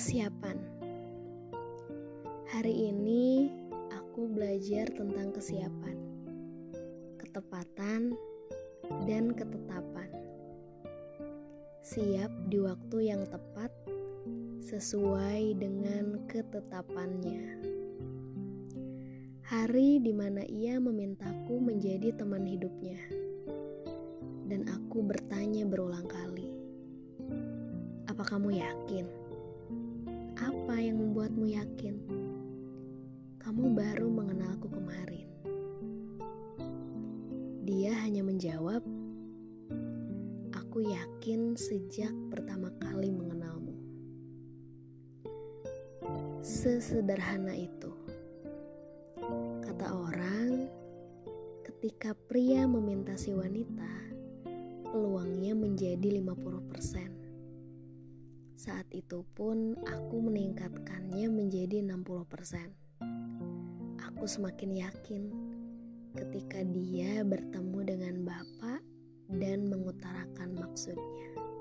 Kesiapan. Hari ini aku belajar tentang kesiapan, ketepatan, dan ketetapan. Siap di waktu yang tepat sesuai dengan ketetapannya. Hari di mana ia memintaku menjadi teman hidupnya, dan aku bertanya berulang kali, "Apa kamu yakin? Apa yang membuatmu yakin? Kamu baru mengenalku kemarin." Dia hanya menjawab, "Aku yakin sejak pertama kali mengenalmu." Sesederhana itu. Kata orang, ketika pria meminta si wanita, peluangnya menjadi 50%. Saat itu pun aku meningkatkannya menjadi 60%. Aku semakin yakin ketika dia bertemu dengan Bapak dan mengutarakan maksudnya.